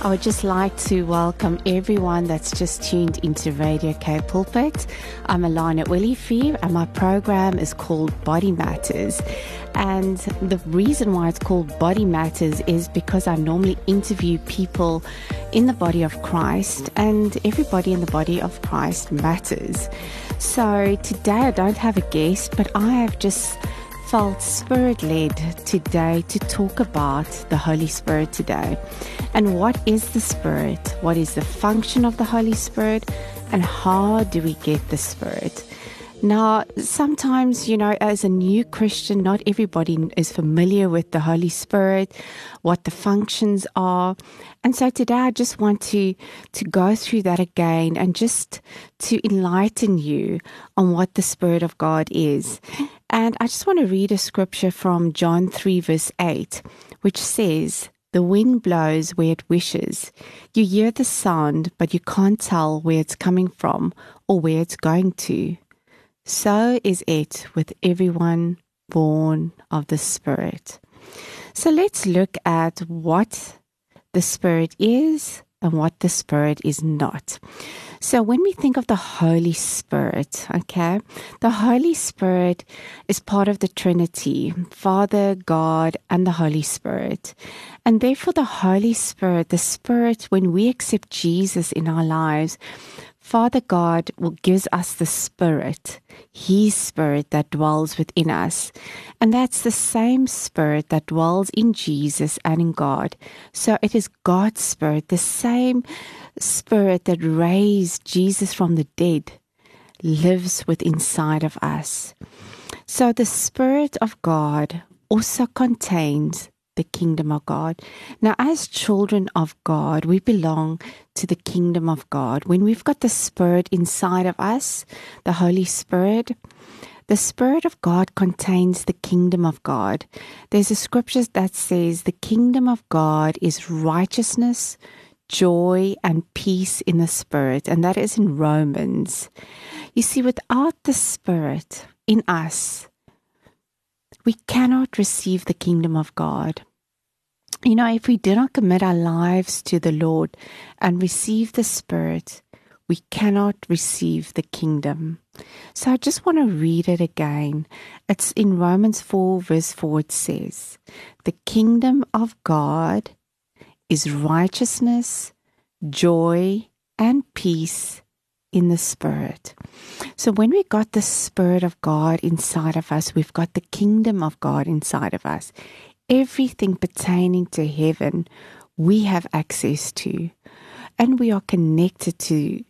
I would just like to welcome everyone that's just tuned into Radio K-Pulpit. I'm Alana Oelofse and my program is called Body Matters. And the reason why it's called Body Matters is because I normally interview people in the body of Christ, and everybody in the body of Christ matters. So today I don't have a guest, but I have just felt Spirit-led today to talk about the Holy Spirit today. And what is the Spirit? What is the function of the Holy Spirit? And how do we get the Spirit? Now, sometimes, as a new Christian, not everybody is familiar with the Holy Spirit, what the functions are. And so today I just want to go through that again and just to enlighten you on what the Spirit of God is. And I just want to read a scripture from John 3 verse 8, which says, "The wind blows where it wishes. You hear the sound, but you can't tell where it's coming from or where it's going to. So is it with everyone born of the Spirit." So let's look at what the Spirit is and what the Spirit is not. So when we think of the Holy Spirit, okay, the Holy Spirit is part of the Trinity, Father, God, and the Holy Spirit. And therefore the Holy Spirit, the Spirit, when we accept Jesus in our lives, Father God gives us the Spirit, His Spirit that dwells within us. And that's the same Spirit that dwells in Jesus and in God. So it is God's Spirit, the same Spirit that raised Jesus from the dead, lives within inside of us. So the Spirit of God also contains the kingdom of God. Now, as children of God, we belong to the kingdom of God. When we've got the Spirit inside of us, the Holy Spirit, the Spirit of God contains the kingdom of God. There's a scripture that says, "The kingdom of God is righteousness, joy, and peace in the Spirit," and that is in Romans. You see, without the Spirit in us, we cannot receive the kingdom of God. If we do not commit our lives to the Lord and receive the Spirit, we cannot receive the kingdom. So I just want to read it again. It's in Romans 4 verse 4. It says, "The kingdom of God is righteousness, joy, and peace in the Spirit." So when we got the Spirit of God inside of us, we've got the kingdom of God inside of us. Everything pertaining to heaven, we have access to. And we are connected to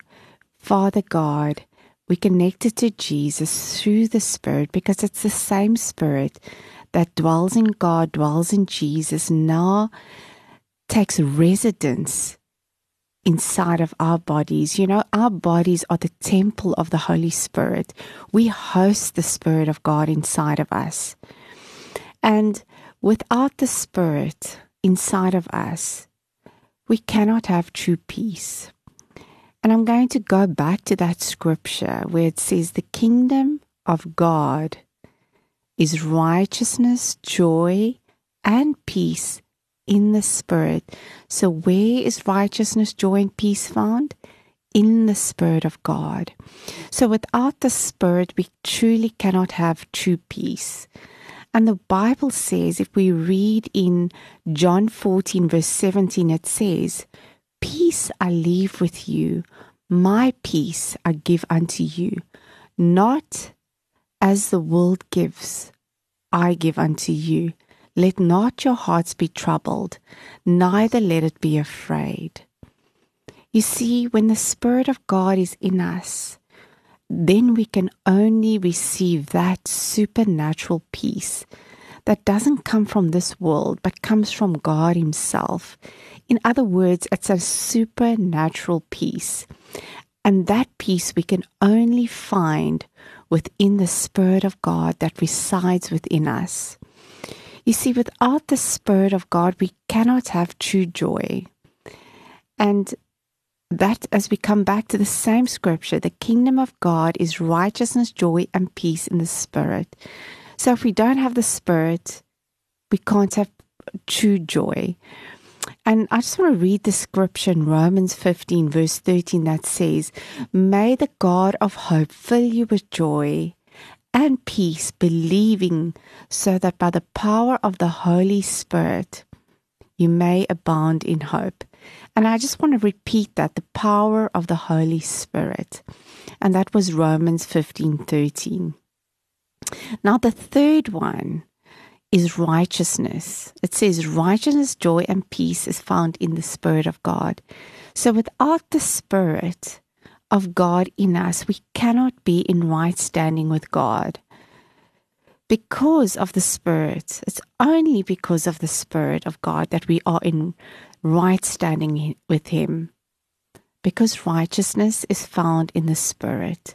Father God. We're connected to Jesus through the Spirit, because it's the same Spirit that dwells in God, dwells in Jesus, now takes residence inside of our bodies. Our bodies are the temple of the Holy Spirit. We host the Spirit of God inside of us. And without the Spirit inside of us, we cannot have true peace. And I'm going to go back to that scripture where it says, "The kingdom of God is righteousness, joy, and peace in the Spirit." So where is righteousness, joy, and peace found? In the Spirit of God. So without the Spirit, we truly cannot have true peace. And the Bible says, if we read in John 14 verse 17, it says, "Peace I leave with you, my peace I give unto you. Not as the world gives, I give unto you. Let not your hearts be troubled, neither let it be afraid." You see, when the Spirit of God is in us, then we can only receive that supernatural peace that doesn't come from this world, but comes from God Himself. In other words, it's a supernatural peace. And that peace we can only find within the Spirit of God that resides within us. You see, without the Spirit of God, we cannot have true joy. And that, as we come back to the same scripture, the kingdom of God is righteousness, joy, and peace in the Spirit. So if we don't have the Spirit, we can't have true joy. And I just want to read the scripture in Romans 15, verse 13, that says, "May the God of hope fill you with joy and peace, believing, so that by the power of the Holy Spirit you may abound in hope." And I just want to repeat that, the power of the Holy Spirit. And that was Romans 15:13. Now the third one is righteousness. It says righteousness, joy, and peace is found in the Spirit of God. So without the Spirit of God in us, we cannot be in right standing with God. Because of the Spirit, it's only because of the Spirit of God that we are in right standing with Him. Because righteousness is found in the Spirit.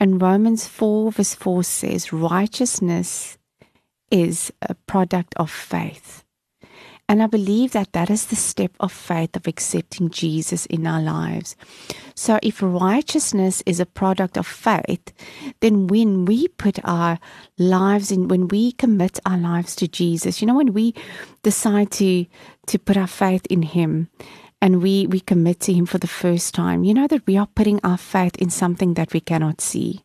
And Romans 4 verse 4 says, righteousness is a product of faith. And I believe that that is the step of faith of accepting Jesus in our lives. So if righteousness is a product of faith, then when we put our lives in, when we commit our lives to Jesus, you know, when we decide to put our faith in Him and we commit to Him for the first time, you know that we are putting our faith in something that we cannot see.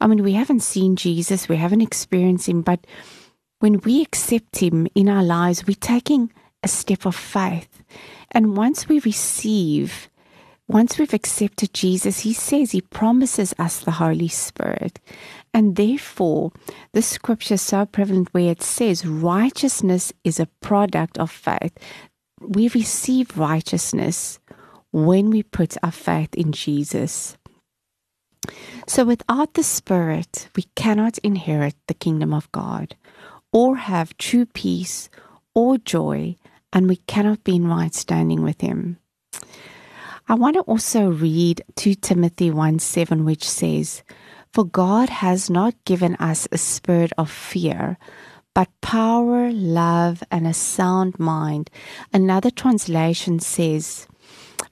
I mean, we haven't seen Jesus, we haven't experienced Him, but when we accept Him in our lives, we're taking a step of faith. And once we receive, once we've accepted Jesus, He says, He promises us the Holy Spirit. And therefore, this scripture is so prevalent where it says righteousness is a product of faith. We receive righteousness when we put our faith in Jesus. So without the Spirit, we cannot inherit the kingdom of God or have true peace or joy, and we cannot be in right standing with Him. I want to also read 2 Timothy 1:7, which says, "For God has not given us a spirit of fear, but power, love, and a sound mind." Another translation says,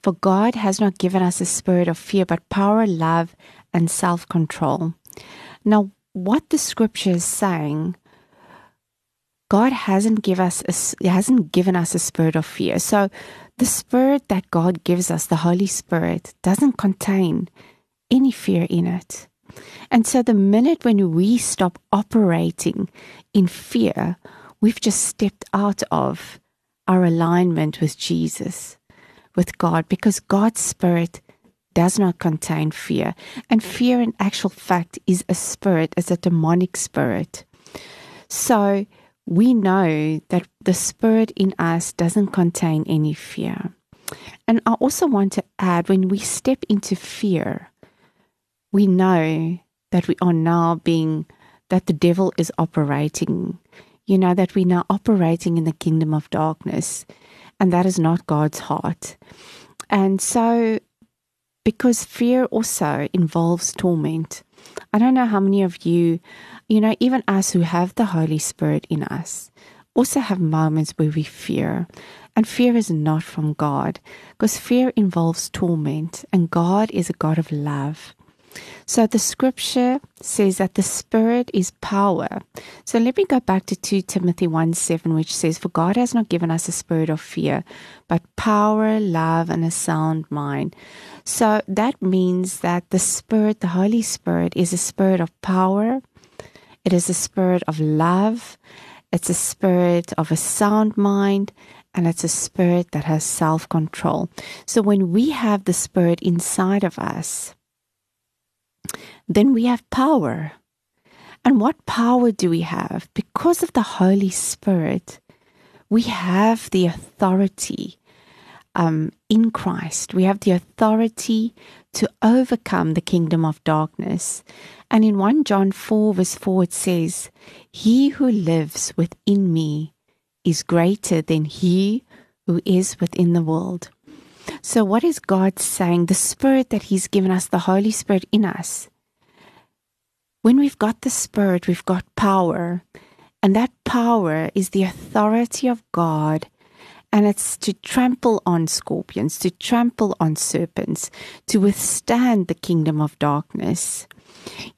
"For God has not given us a spirit of fear, but power, love, and self-control." Now, what the scripture is saying, God hasn't given us a spirit of fear. So the spirit that God gives us, the Holy Spirit, doesn't contain any fear in it. And so the minute when we stop operating in fear, we've just stepped out of our alignment with Jesus, with God, because God's Spirit does not contain fear. And fear, in actual fact, is a spirit, is a demonic spirit. So we know that the Spirit in us doesn't contain any fear. And I also want to add, when we step into fear, we know that we are now being, that the devil is operating. You know, that we're now operating in the kingdom of darkness. And that is not God's heart. And so, because fear also involves torment. I don't know how many of you, you know, even us who have the Holy Spirit in us, also have moments where we fear. And fear is not from God, because fear involves torment, and God is a God of love. So the scripture says that the Spirit is power. So let me go back to 2 Timothy 1:7, which says, "For God has not given us a spirit of fear, but power, love, and a sound mind." So that means that the Spirit, the Holy Spirit, is a spirit of power. It is a spirit of love. It's a spirit of a sound mind. And it's a spirit that has self-control. So when we have the Spirit inside of us, then we have power. And what power do we have? Because of the Holy Spirit, we have the authority in Christ. We have the authority to overcome the kingdom of darkness. And in 1 John 4 verse 4, it says, "He who lives within me is greater than he who is within the world." So what is God saying? The Spirit that He's given us, the Holy Spirit in us. When we've got the Spirit, we've got power. And that power is the authority of God. And it's to trample on scorpions, to trample on serpents, to withstand the kingdom of darkness.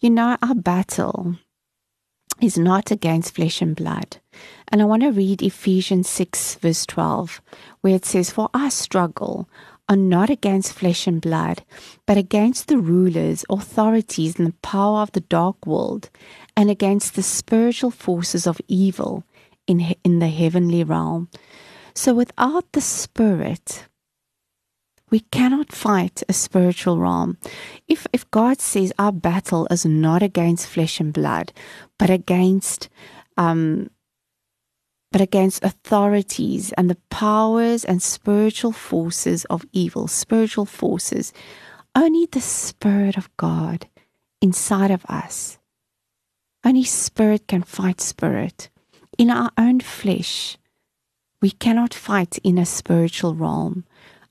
You know, our battle is not against flesh and blood. And I want to read Ephesians 6 verse 12, where it says, "For our struggle are not against flesh and blood, but against the rulers, authorities, and the power of the dark world, and against the spiritual forces of evil in the heavenly realm." So without the Spirit, we cannot fight a spiritual realm. If God says our battle is not against flesh and blood, but against authorities and the powers and spiritual forces of evil, spiritual forces, only the Spirit of God inside of us. Only Spirit can fight Spirit. In our own flesh, we cannot fight in a spiritual realm.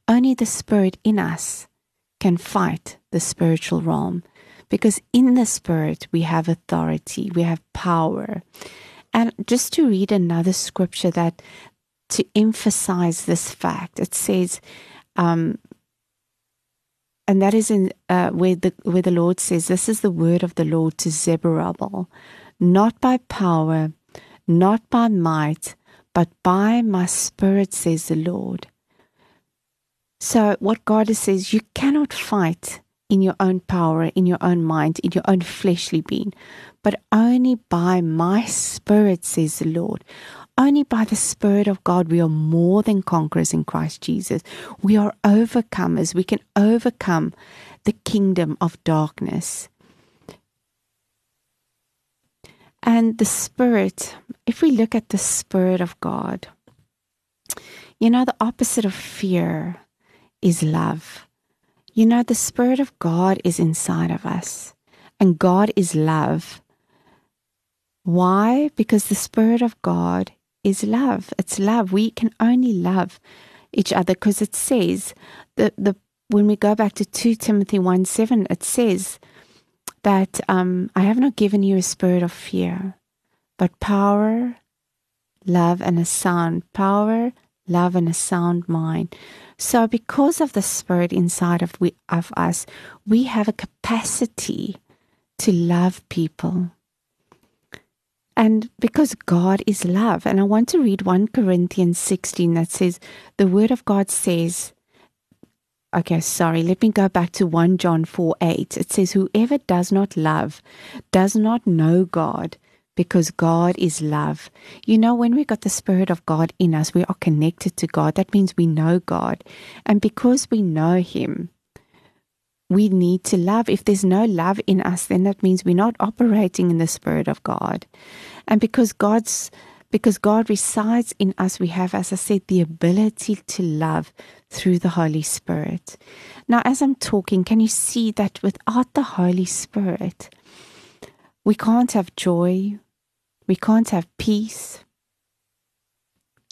Only the Spirit in us can fight the spiritual realm, because in the Spirit we have authority, we have power. And just to read another scripture that to emphasize this fact, it says, and that is in where the Lord says, "This is the word of the Lord to Zerubbabel, not by power, not by might, but by my Spirit, says the Lord." So what God says, you cannot fight in your own power, in your own mind, in your own fleshly being, but only by my Spirit, says the Lord. Only by the Spirit of God we are more than conquerors in Christ Jesus. We are overcomers. We can overcome the kingdom of darkness. And the Spirit, if we look at the Spirit of God, you know, the opposite of fear is love. You know, the Spirit of God is inside of us, and God is love. Why? Because the Spirit of God is love. It's love. We can only love each other, because it says that when we go back to 2 Timothy 1:7, it says that I have not given you a spirit of fear, but power, love, and a sound mind. So because of the Spirit inside of us, we have a capacity to love people. And because God is love, and I want to read 1 Corinthians 16 that says, the word of God says, okay, sorry, let me go back to 1 John 4:8. It says, whoever does not love does not know God, because God is love. You know, when we got the Spirit of God in us, we are connected to God. That means we know God. And because we know Him, we need to love. If there's no love in us, then that means we're not operating in the Spirit of God. And because God resides in us, we have, as I said, the ability to love through the Holy Spirit. Now, as I'm talking, can you see that without the Holy Spirit, we can't have joy, we can't have peace,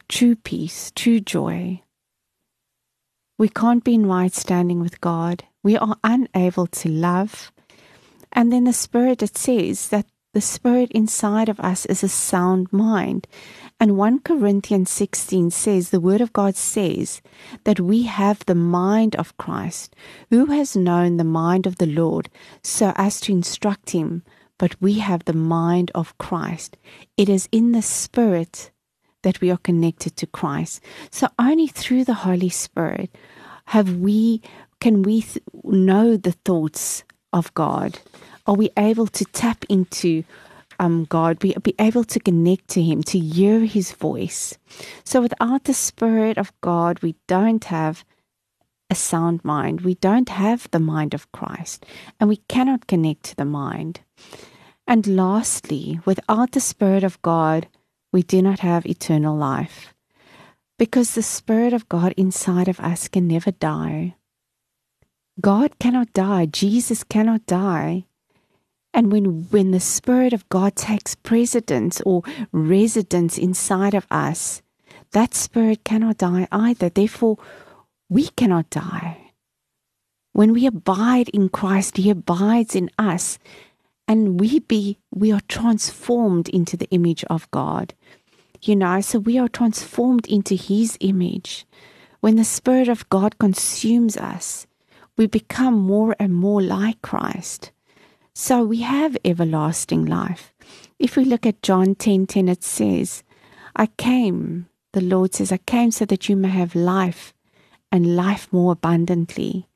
true joy. We can't be in right standing with God. We are unable to love. And then the Spirit, it says that the Spirit inside of us is a sound mind. And 1 Corinthians 16 says, the word of God says that we have the mind of Christ. Who has known the mind of the Lord so as to instruct him? But we have the mind of Christ. It is in the Spirit that we are connected to Christ. So only through the Holy Spirit can we know the thoughts of God. Are we able to tap into God? We be able to connect to Him, to hear His voice. So without the Spirit of God, we don't have a sound mind. We don't have the mind of Christ, and we cannot connect to the mind. And lastly, without the Spirit of God, we do not have eternal life, because the Spirit of God inside of us can never die. God cannot die. Jesus cannot die. And when the Spirit of God takes precedence or residence inside of us, that Spirit cannot die either. Therefore, we cannot die. When we abide in Christ, He abides in us. and we are transformed into the image of God. You know, so we are transformed into His image. When the Spirit of God consumes us, we become more and more like Christ. So we have everlasting life. If we look at John 10:10, it says, I came, the Lord says, I came so that you may have life and life more abundantly.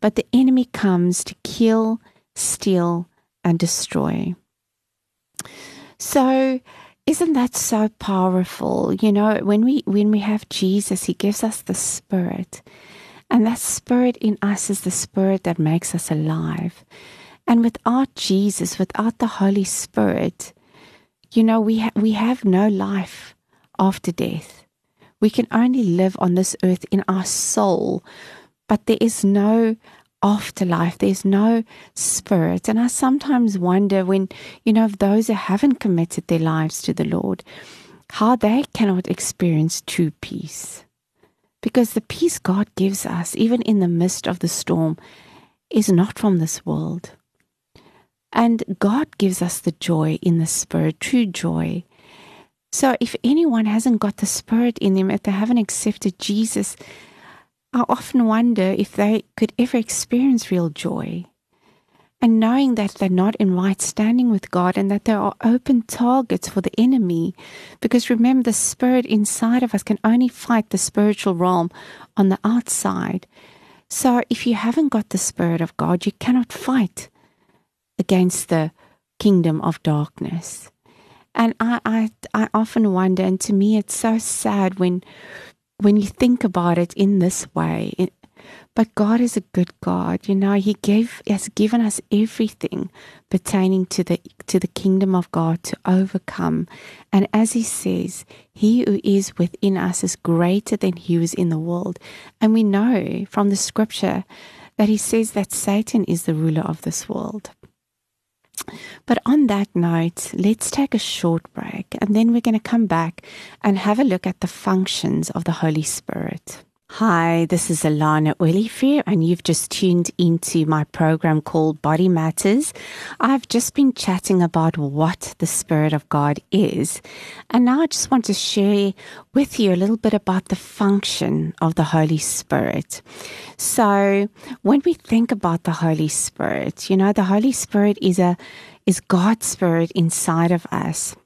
But the enemy comes to kill, steal, and destroy. So isn't that so powerful? You know, when we have Jesus, He gives us the Spirit. And that Spirit in us is the Spirit that makes us alive. And without Jesus, without the Holy Spirit, you know, we have no life after death. We can only live on this earth in our soul, but there is no afterlife. There's no spirit. And I sometimes wonder when, you know, of those who haven't committed their lives to the Lord, how they cannot experience true peace. Because the peace God gives us, even in the midst of the storm, is not from this world. And God gives us the joy in the Spirit, true joy. So if anyone hasn't got the Spirit in them, if they haven't accepted Jesus, I often wonder if they could ever experience real joy. And knowing that they're not in right standing with God and that they are open targets for the enemy. Because remember, the spirit inside of us can only fight the spiritual realm on the outside. So if you haven't got the Spirit of God, you cannot fight against the kingdom of darkness. And I often wonder, and to me it's so sad when you think about it in this way. But God is a good God, you know. He has given us everything pertaining to the kingdom of God to overcome. And as He says, He who is within us is greater than he who is in the world. And we know from the Scripture that He says that Satan is the ruler of this world. But on that note, let's take a short break, and then we're going to come back and have a look at the functions of the Holy Spirit. Hi, this is Alana Oelofse, and you've just tuned into my program called Body Matters. I've just been chatting about what the Spirit of God is, and now I just want to share with you a little bit about the function of the Holy Spirit. So when we think about the Holy Spirit, you know, the Holy Spirit is God's Spirit inside of us.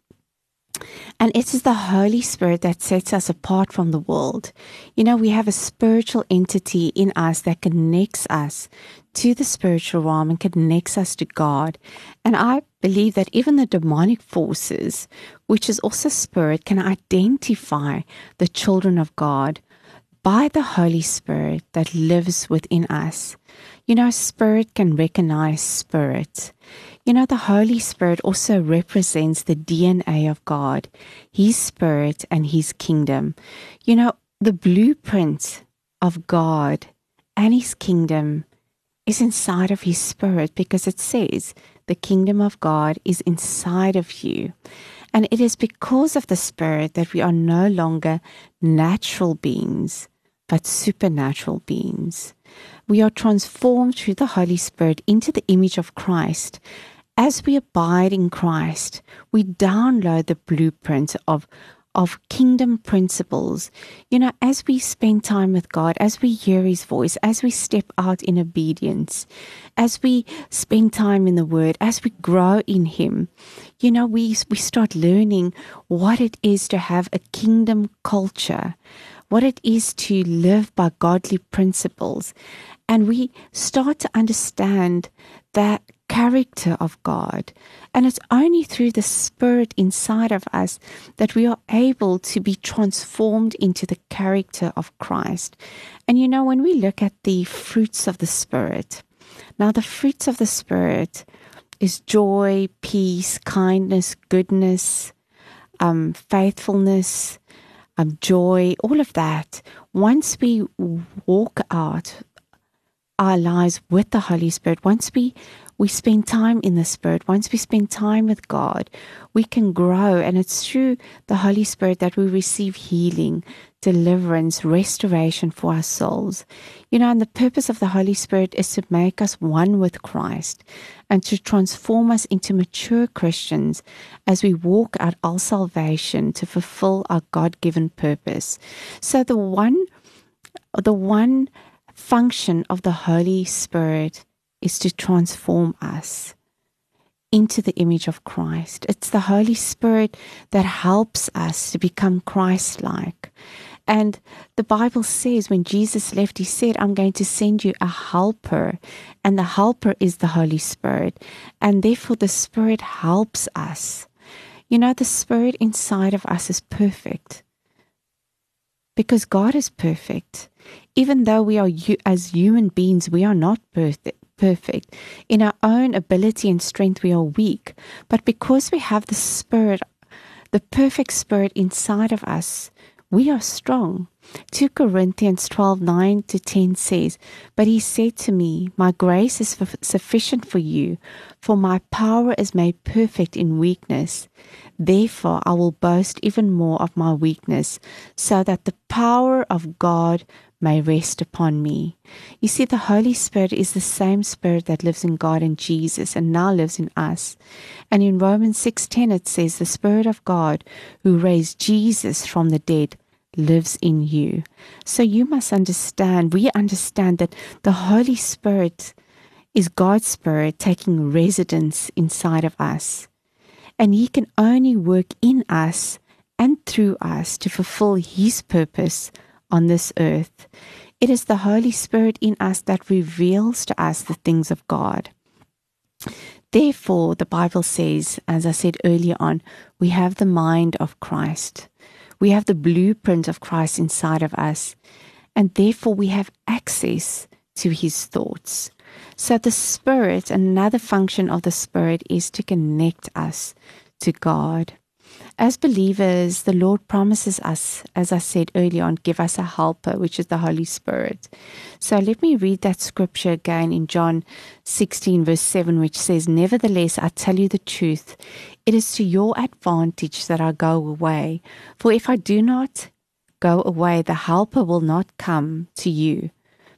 And it is the Holy Spirit that sets us apart from the world. You know, we have a spiritual entity in us that connects us to the spiritual realm and connects us to God. And I believe that even the demonic forces, which is also spirit, can identify the children of God by the Holy Spirit that lives within us. You know, spirit can recognize spirit. You know, the Holy Spirit also represents the DNA of God, His Spirit and His kingdom. You know, the blueprint of God and His kingdom is inside of His Spirit, because it says the kingdom of God is inside of you. And it is because of the Spirit that we are no longer natural beings, but supernatural beings. We are transformed through the Holy Spirit into the image of Christ. As we abide in Christ, we download the blueprint of kingdom principles. You know, as we spend time with God, as we hear His voice, as we step out in obedience, as we spend time in the Word, as we grow in Him, you know, we start learning what it is to have a kingdom culture, what it is to live by godly principles. And we start to understand that character of God. And it's only through the Spirit inside of us that we are able to be transformed into the character of Christ. And you know, when we look at the fruits of the Spirit, now the fruits of the Spirit is joy, peace, kindness, goodness, faithfulness, joy, all of that. Once we walk out our lives with the Holy Spirit, once we spend time in the Spirit, once we spend time with God, we can grow. And it's through the Holy Spirit that we receive healing, deliverance, restoration for our souls. You know, and the purpose of the Holy Spirit is to make us one with Christ and to transform us into mature Christians as we walk out our salvation to fulfill our God-given purpose. So the one function of the Holy Spirit is to transform us into the image of Christ. It's the Holy Spirit that helps us to become Christ-like. And the Bible says when Jesus left, he said, I'm going to send you a helper. And the helper is the Holy Spirit. And therefore, the Spirit helps us. You know, the Spirit inside of us is perfect because God is perfect. Even though we are, as human beings, we are not perfect. In our own ability and strength, we are weak. But because we have the Spirit, the perfect Spirit inside of us, we are strong. 2 Corinthians 12:9-10 says, But he said to me, My grace is sufficient for you, for my power is made perfect in weakness. Therefore I will boast even more of my weakness, so that the power of God may rest upon me. You see, the Holy Spirit is the same Spirit that lives in God and Jesus and now lives in us. And in Romans 6:10 it says, The Spirit of God who raised Jesus from the dead lives in you. So you must understand, we understand that the Holy Spirit is God's Spirit taking residence inside of us. And He can only work in us and through us to fulfill His purpose on this earth. It is the Holy Spirit in us that reveals to us the things of God. Therefore, the Bible says, as I said earlier on, we have the mind of Christ. We have the blueprint of Christ inside of us, and therefore we have access to His thoughts. So the Spirit, another function of the Spirit, is to connect us to God. As believers, the Lord promises us, as I said earlier on, give us a helper, which is the Holy Spirit. So let me read that scripture again in John 16:7, which says, Nevertheless, I tell you the truth, it is to your advantage that I go away. For if I do not go away, the helper will not come to you.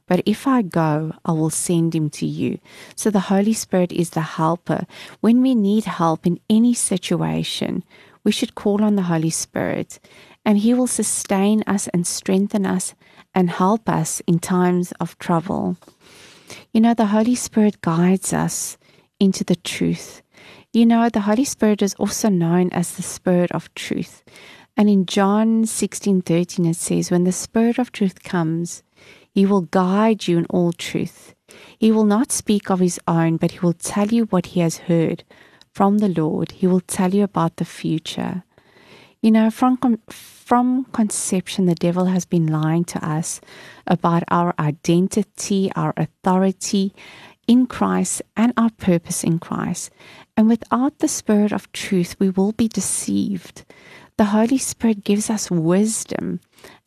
But if I go, I will send him to you. So the Holy Spirit is the helper. When we need help in any situation, we should call on the Holy Spirit, and He will sustain us and strengthen us and help us in times of trouble. You know, the Holy Spirit guides us into the truth. You know, the Holy Spirit is also known as the Spirit of Truth. And in John 16:13 it says, When the Spirit of Truth comes, He will guide you in all truth. He will not speak of His own, but He will tell you what He has heard from the Lord. He will tell you about the future. You know, from conception, the devil has been lying to us about our identity, our authority in Christ, and our purpose in Christ. And without the Spirit of Truth, we will be deceived. The Holy Spirit gives us wisdom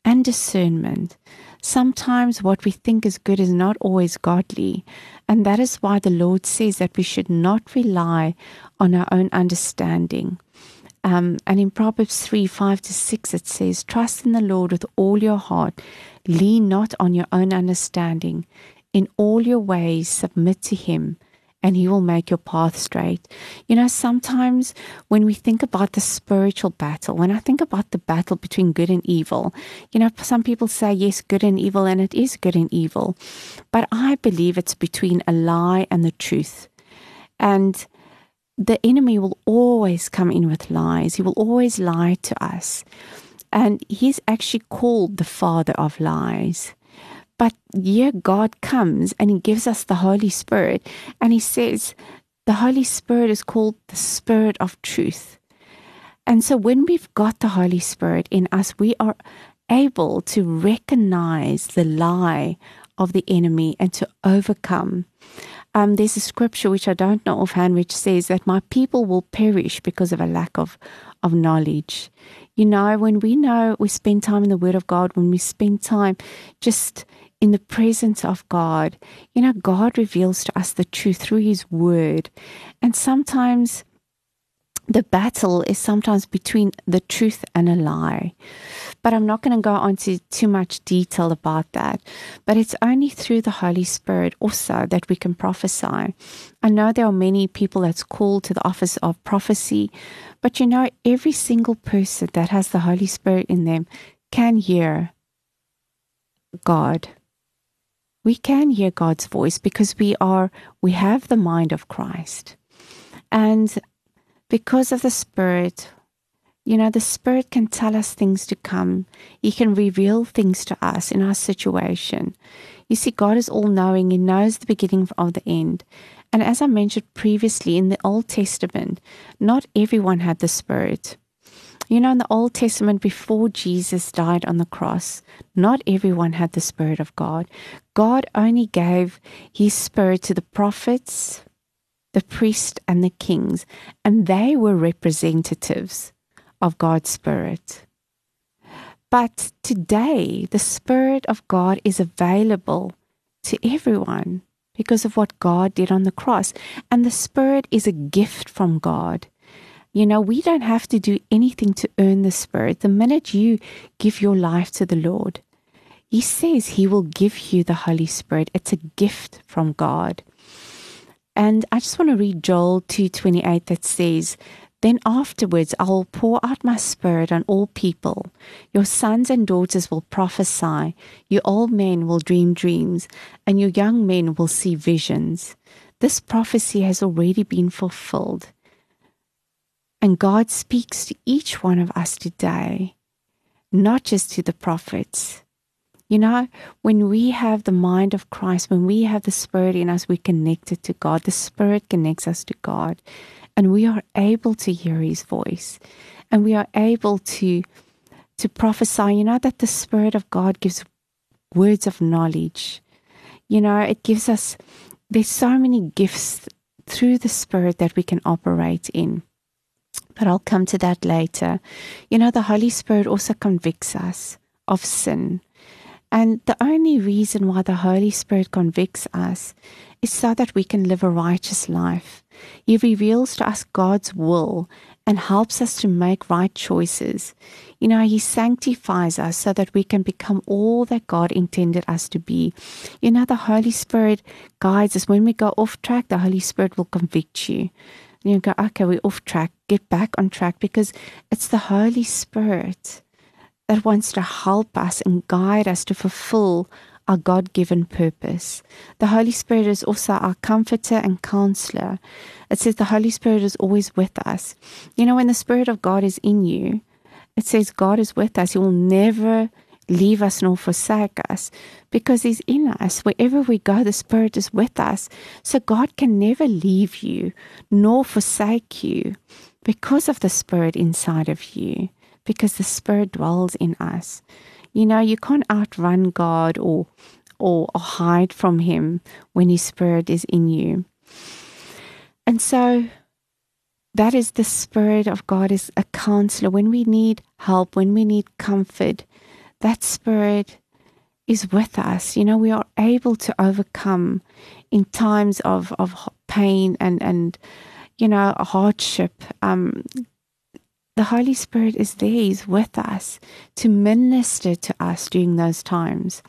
and discernment. Sometimes what we think is good is not always godly, and that is why the Lord says that we should not rely on our own understanding. And in Proverbs 3:5-6 it says, Trust in the Lord with all your heart, lean not on your own understanding. In all your ways submit to Him, and He will make your path straight. You know, sometimes when we think about the spiritual battle, when I think about the battle between good and evil, you know, some people say, yes, good and evil, and it is good and evil. But I believe it's between a lie and the truth. And the enemy will always come in with lies. He will always lie to us. And he's actually called the father of lies. But here God comes and He gives us the Holy Spirit, and He says the Holy Spirit is called the Spirit of Truth. And so when we've got the Holy Spirit in us, we are able to recognize the lie of the enemy and to overcome. There's a scripture which I don't know offhand which says that my people will perish because of a lack of knowledge. You know, when we know, we spend time in the Word of God, when we spend time just in the presence of God, you know, God reveals to us the truth through His Word. And sometimes the battle is sometimes between the truth and a lie. but I'm not going to go on to too much detail about that. But it's only through the Holy Spirit also that we can prophesy. I know there are many people that's called to the office of prophecy, but you know, every single person that has the Holy Spirit in them can hear God. We can hear God's voice because we have the mind of Christ. And because of the Spirit, you know, the Spirit can tell us things to come. He can reveal things to us in our situation. You see, God is all-knowing. He knows the beginning of the end. And as I mentioned previously, in the Old Testament, not everyone had the Spirit. You know, in the Old Testament, before Jesus died on the cross, not everyone had the Spirit of God. God only gave His Spirit to the prophets, the priests, and the kings, and they were representatives of God's Spirit. But today, the Spirit of God is available to everyone because of what God did on the cross. And the Spirit is a gift from God. You know, we don't have to do anything to earn the Spirit. The minute you give your life to the Lord, He says He will give you the Holy Spirit. It's a gift from God. And I just want to read Joel 2:28 that says, "Then afterwards I will pour out my Spirit on all people. Your sons and daughters will prophesy. Your old men will dream dreams, and your young men will see visions." This prophecy has already been fulfilled. And God speaks to each one of us today, not just to the prophets. You know, when we have the mind of Christ, when we have the Spirit in us, we're connected to God. The Spirit connects us to God. And we are able to hear His voice. And we are able to prophesy. You know that the Spirit of God gives words of knowledge. You know, it gives us, there's so many gifts through the Spirit that we can operate in. But I'll come to that later. You know, the Holy Spirit also convicts us of sin. And the only reason why the Holy Spirit convicts us is so that we can live a righteous life. He reveals to us God's will and helps us to make right choices. You know, He sanctifies us so that we can become all that God intended us to be. You know, the Holy Spirit guides us. When we go off track, the Holy Spirit will convict you. You go, okay, we're off track, get back on track, because it's the Holy Spirit that wants to help us and guide us to fulfill our God-given purpose. The Holy Spirit is also our comforter and counselor. It says the Holy Spirit is always with us. You know, when the Spirit of God is in you, it says God is with us. He will never leave us nor forsake us because He's in us. Wherever we go, the Spirit is with us. So God can never leave you nor forsake you because of the Spirit inside of you, because the Spirit dwells in us. You know, you can't outrun God or hide from Him when His Spirit is in you. And so that is the Spirit of God is a counselor. When we need help, when we need comfort, that Spirit is with us. You know, we are able to overcome in times of pain and you know, hardship. The Holy Spirit is there. He's with us to minister to us during those times.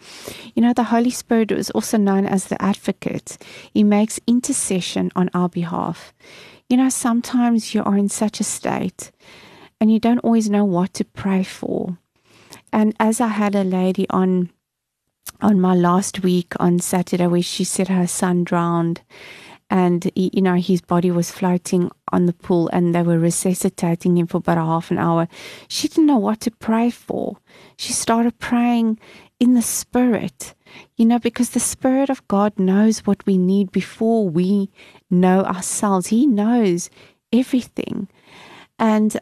You know, the Holy Spirit is also known as the advocate. He makes intercession on our behalf. You know, sometimes you are in such a state and you don't always know what to pray for. And as I had a lady on my last week on Saturday, where she said her son drowned and, you know, his body was floating on the pool and they were resuscitating him for about a half an hour. She didn't know what to pray for. She started praying in the Spirit, you know, because the Spirit of God knows what we need before we know ourselves. He knows everything. And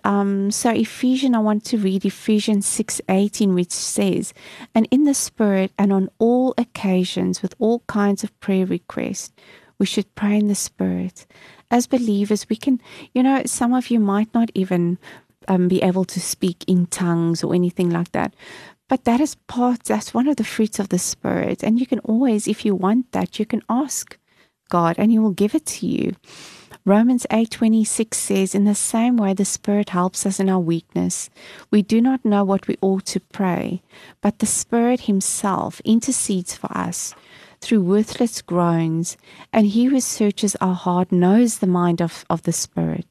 so I want to read Ephesians 6:18, which says, "And in the Spirit and on all occasions with all kinds of prayer requests, we should pray in the Spirit." As believers, we can, you know, some of you might not even be able to speak in tongues or anything like that. But that is that's one of the fruits of the Spirit. And you can always, if you want that, you can ask God and He will give it to you. Romans 8:26 says, in the same way the Spirit helps us in our weakness. We do not know what we ought to pray, but the Spirit himself intercedes for us through worthless groans, and he who searches our heart knows the mind of the Spirit.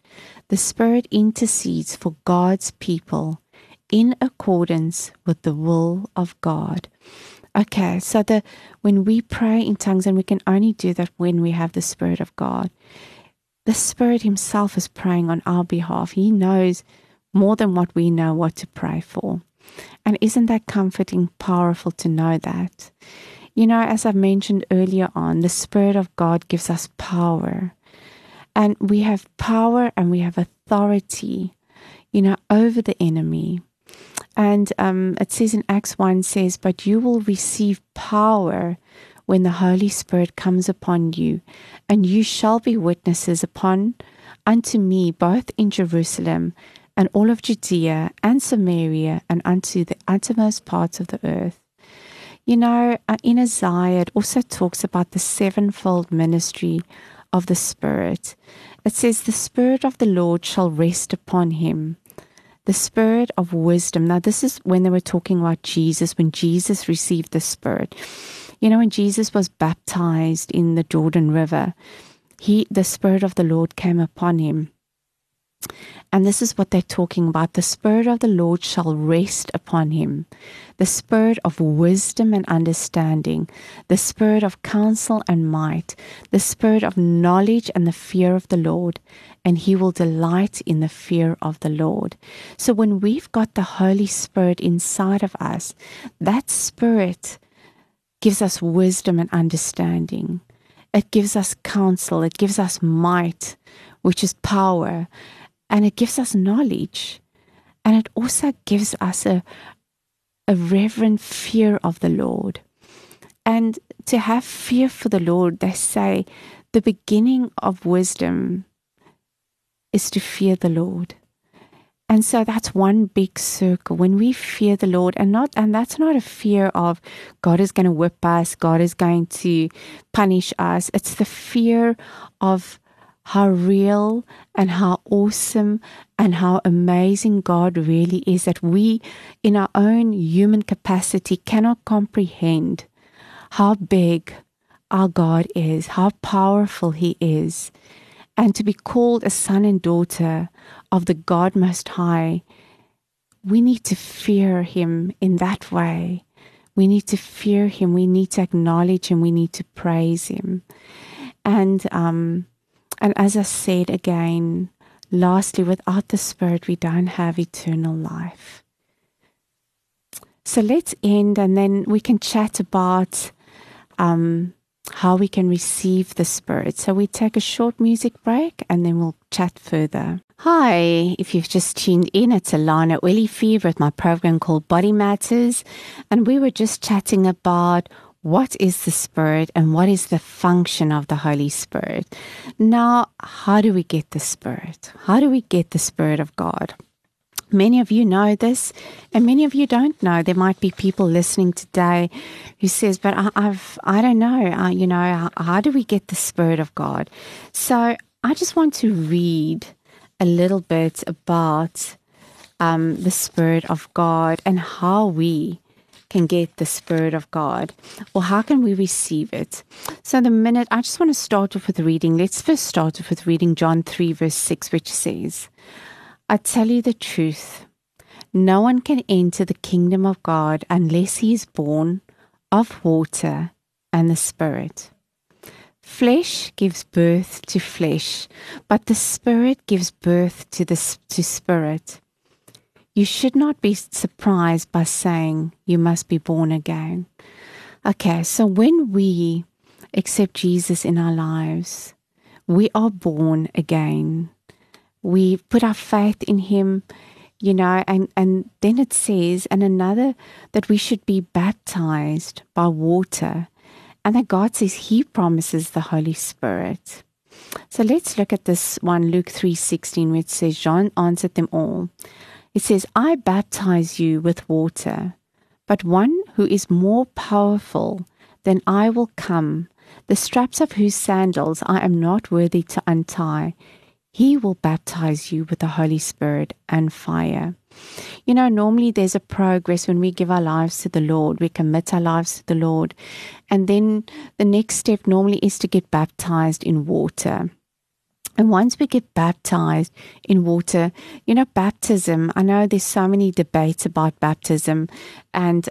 The Spirit intercedes for God's people in accordance with the will of God. Okay, so when we pray in tongues, and we can only do that when we have the Spirit of God, the Spirit himself is praying on our behalf. He knows more than what we know what to pray for. And isn't that comforting, powerful to know that? You know, as I mentioned earlier on, the Spirit of God gives us power. And we have power and we have authority, you know, over the enemy. And it says in Acts 1 says, but you will receive power when the Holy Spirit comes upon you, and you shall be witnesses unto me both in Jerusalem and all of Judea and Samaria and unto the uttermost parts of the earth. You know, in Isaiah, it also talks about the sevenfold ministry of the Spirit. It says, the Spirit of the Lord shall rest upon him, the Spirit of wisdom. Now, this is when they were talking about Jesus, when Jesus received the Spirit. You know, when Jesus was baptized in the Jordan River, the Spirit of the Lord came upon him. And this is what they're talking about. The Spirit of the Lord shall rest upon him, the Spirit of wisdom and understanding, the Spirit of counsel and might, the Spirit of knowledge and the fear of the Lord, and he will delight in the fear of the Lord. So when we've got the Holy Spirit inside of us, that Spirit gives us wisdom and understanding. It gives us counsel. It gives us might, which is power. And it gives us knowledge. And it also gives us a reverent fear of the Lord. And to have fear for the Lord, they say, the beginning of wisdom is to fear the Lord. And so that's one big circle. When we fear the Lord, and that's not a fear of God is going to whip us, God is going to punish us. It's the fear of how real and how awesome and how amazing God really is, that we in our own human capacity cannot comprehend how big our God is, how powerful he is. And to be called a son and daughter of the God Most High, we need to fear him in that way. We need to fear him. We need to acknowledge him. We need to praise him. And as I said again, lastly, without the Spirit, we don't have eternal life. So let's end, and then we can chat about how we can receive the Spirit. So we take a short music break, and then we'll chat further. Hi, if you've just tuned in, it's Alana Willifier with my program called Body Matters, and we were just chatting about what is the Spirit and what is the function of the Holy Spirit. Now, how do we get the Spirit? How do we get the Spirit of God? Many of you know this, and many of you don't know. There might be people listening today who says, but I don't know, how do we get the Spirit of God? So I just want to read a little bit about the Spirit of God and how we can get the Spirit of God, or how can we receive it? So I just want to start off with reading. Let's first start off with reading John 3 verse 6, which says, I tell you the truth, no one can enter the kingdom of God unless he is born of water and the Spirit. Flesh gives birth to flesh, but the Spirit gives birth to Spirit. You should not be surprised by saying you must be born again. Okay, so when we accept Jesus in our lives, we are born again. We put our faith in him, you know, and then it says, and another, that we should be baptized by water, and that God says he promises the Holy Spirit. So let's look at this one, Luke 3:16, which says, John answered them all. It says, I baptize you with water, but one who is more powerful than I will come, the straps of whose sandals I am not worthy to untie. He will baptize you with the Holy Spirit and fire. You know, normally there's a progress when we give our lives to the Lord, we commit our lives to the Lord, and then the next step normally is to get baptized in water. And once we get baptized in water, you know, baptism, I know there's so many debates about baptism, and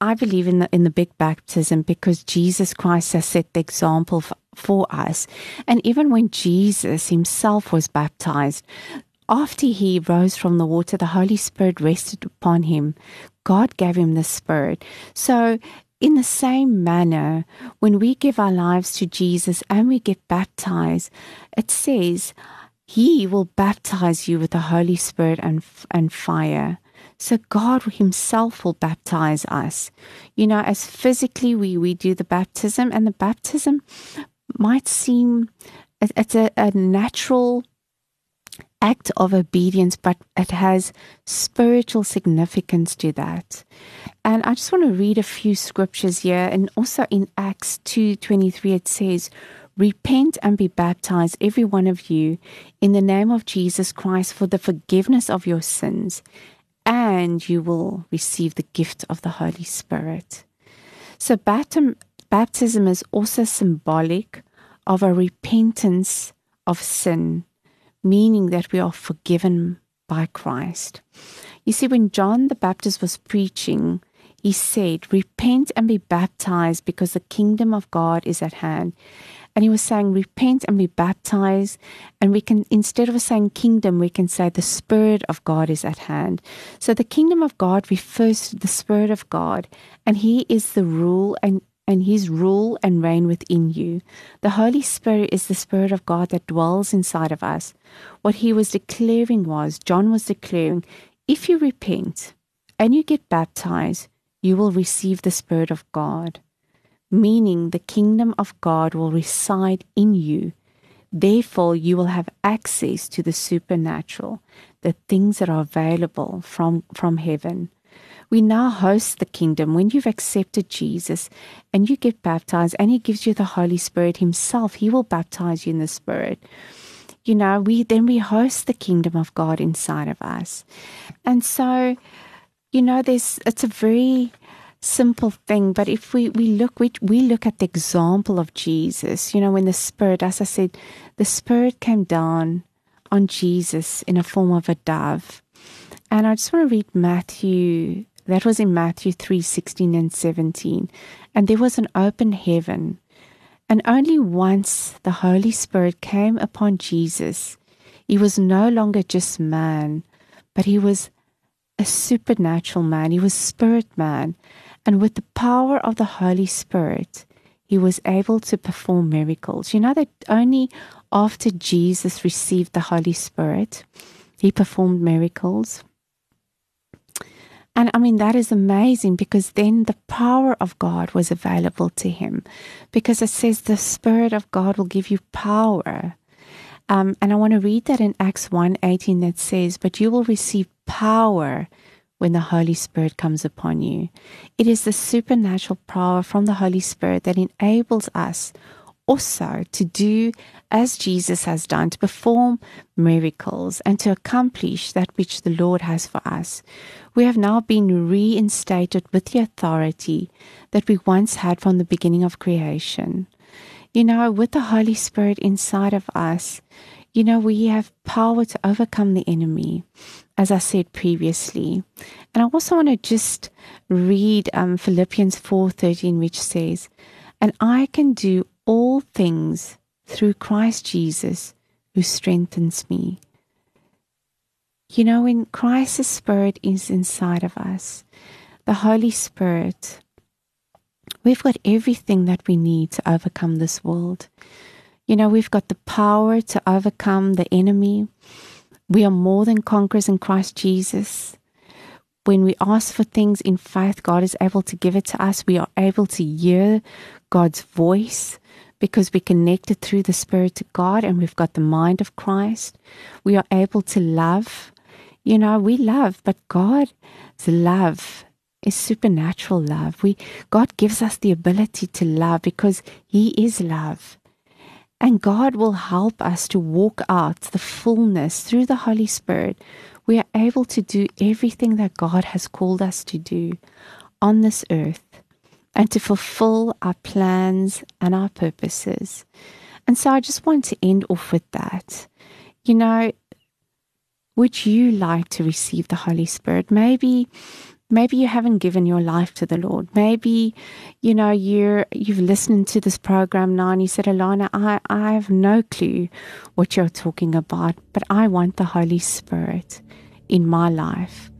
I believe in the big baptism because Jesus Christ has set the example for us. And even when Jesus himself was baptized, after he rose from the water, the Holy Spirit rested upon him. God gave him the Spirit. So in the same manner, when we give our lives to Jesus and we get baptized, it says, he will baptize you with the Holy Spirit and fire. So God himself will baptize us. You know, as physically we do the baptism, and the baptism might seem, it's a natural act of obedience, but it has spiritual significance to that. And I just want to read a few scriptures here, and also in Acts 2:23 it says, "Repent and be baptized, every one of you, in the name of Jesus Christ for the forgiveness of your sins, and you will receive the gift of the Holy Spirit." So baptism is also symbolic of a repentance of sin, meaning that we are forgiven by Christ. You see, when John the Baptist was preaching, he said, "Repent and be baptized because the kingdom of God is at hand." And he was saying, repent and be baptized. And we can, instead of saying kingdom, we can say the Spirit of God is at hand. So the kingdom of God refers to the Spirit of God, and he is the rule and his rule and reign within you. The Holy Spirit is the Spirit of God that dwells inside of us. What he was declaring was, John was declaring, if you repent and you get baptized, you will receive the Spirit of God, meaning the kingdom of God will reside in you. Therefore, you will have access to the supernatural, the things that are available from heaven. We now host the kingdom. When you've accepted Jesus and you get baptized and he gives you the Holy Spirit himself, he will baptize you in the Spirit. You know, we host the kingdom of God inside of us. And so, you know, it's a very simple thing, but if we look at the example of Jesus, you know, when the Spirit, as I said, the Spirit came down on Jesus in a form of a dove. And I just want to read Matthew. That was in Matthew 3:16 and 17. "And there was an open heaven, and only once the Holy Spirit came upon Jesus. He was no longer just man, but he was a supernatural man. He was spirit man. And with the power of the Holy Spirit, he was able to perform miracles." You know that only after Jesus received the Holy Spirit, he performed miracles. And I mean, that is amazing, because then the power of God was available to him, because it says the Spirit of God will give you power. And I want to read that in Acts 1:18 that says, "But you will receive power when the Holy Spirit comes upon you." It is the supernatural power from the Holy Spirit that enables us also to do as Jesus has done, to perform miracles and to accomplish that which the Lord has for us. We have now been reinstated with the authority that we once had from the beginning of creation. You know, with the Holy Spirit inside of us, you know, we have power to overcome the enemy, as I said previously. And I also want to just read Philippians 4:13, which says, "And I can do all things through Christ Jesus who strengthens me." You know, when Christ's Spirit is inside of us, the Holy Spirit, we've got everything that we need to overcome this world. You know, we've got the power to overcome the enemy. We are more than conquerors in Christ Jesus. When we ask for things in faith, God is able to give it to us. We are able to hear God's voice, because we connected through the Spirit to God, and we've got the mind of Christ. We are able to love. You know, we love, but God's love is supernatural love. God gives us the ability to love because He is love. And God will help us to walk out the fullness through the Holy Spirit. We are able to do everything that God has called us to do on this earth and to fulfill our plans and our purposes. And so I just want to end off with that. You know, would you like to receive the Holy Spirit? Maybe you haven't given your life to the Lord. Maybe, you know, you've listened to this program now and you said, Alana, I have no clue what you're talking about, but I want the Holy Spirit in my life.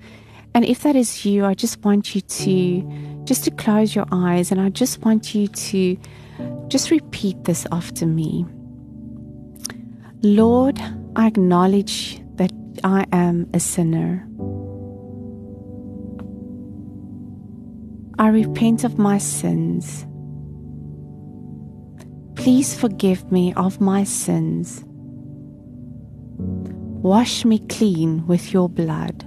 And if that is you, I just want you to close your eyes, and I just want you to just repeat this after me. Lord, I acknowledge that I am a sinner. I repent of my sins. Please forgive me of my sins. Wash me clean with your blood.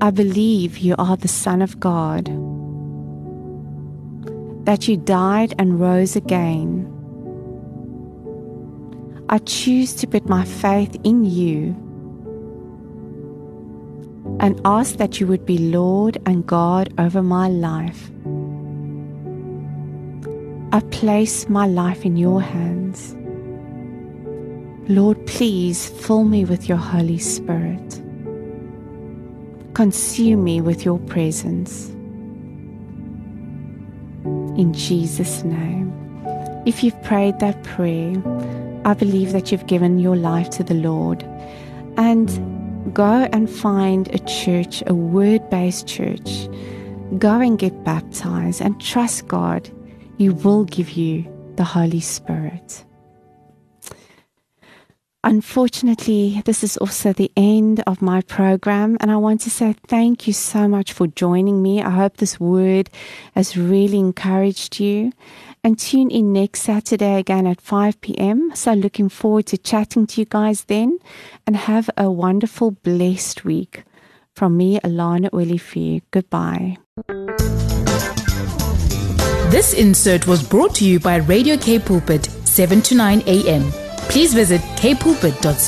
I believe you are the Son of God, that you died and rose again. I choose to put my faith in you and ask that you would be Lord and God over my life. I place my life in your hands. Lord, please fill me with your Holy Spirit. Consume me with your presence. In Jesus' name. If you've prayed that prayer, I believe that you've given your life to the Lord. And go and find a church, a word-based church. Go and get baptized and trust God. He will give you the Holy Spirit. Unfortunately, this is also the end of my program, and I want to say thank you so much for joining me. I hope this word has really encouraged you. And tune in next Saturday again at 5 p.m. So looking forward to chatting to you guys then. And have a wonderful, blessed week. From me, Alana Oelofse. Goodbye. This insert was brought to you by Radio K-Pulpit, 7 to 9 a.m. Please visit kpulpit.co.za.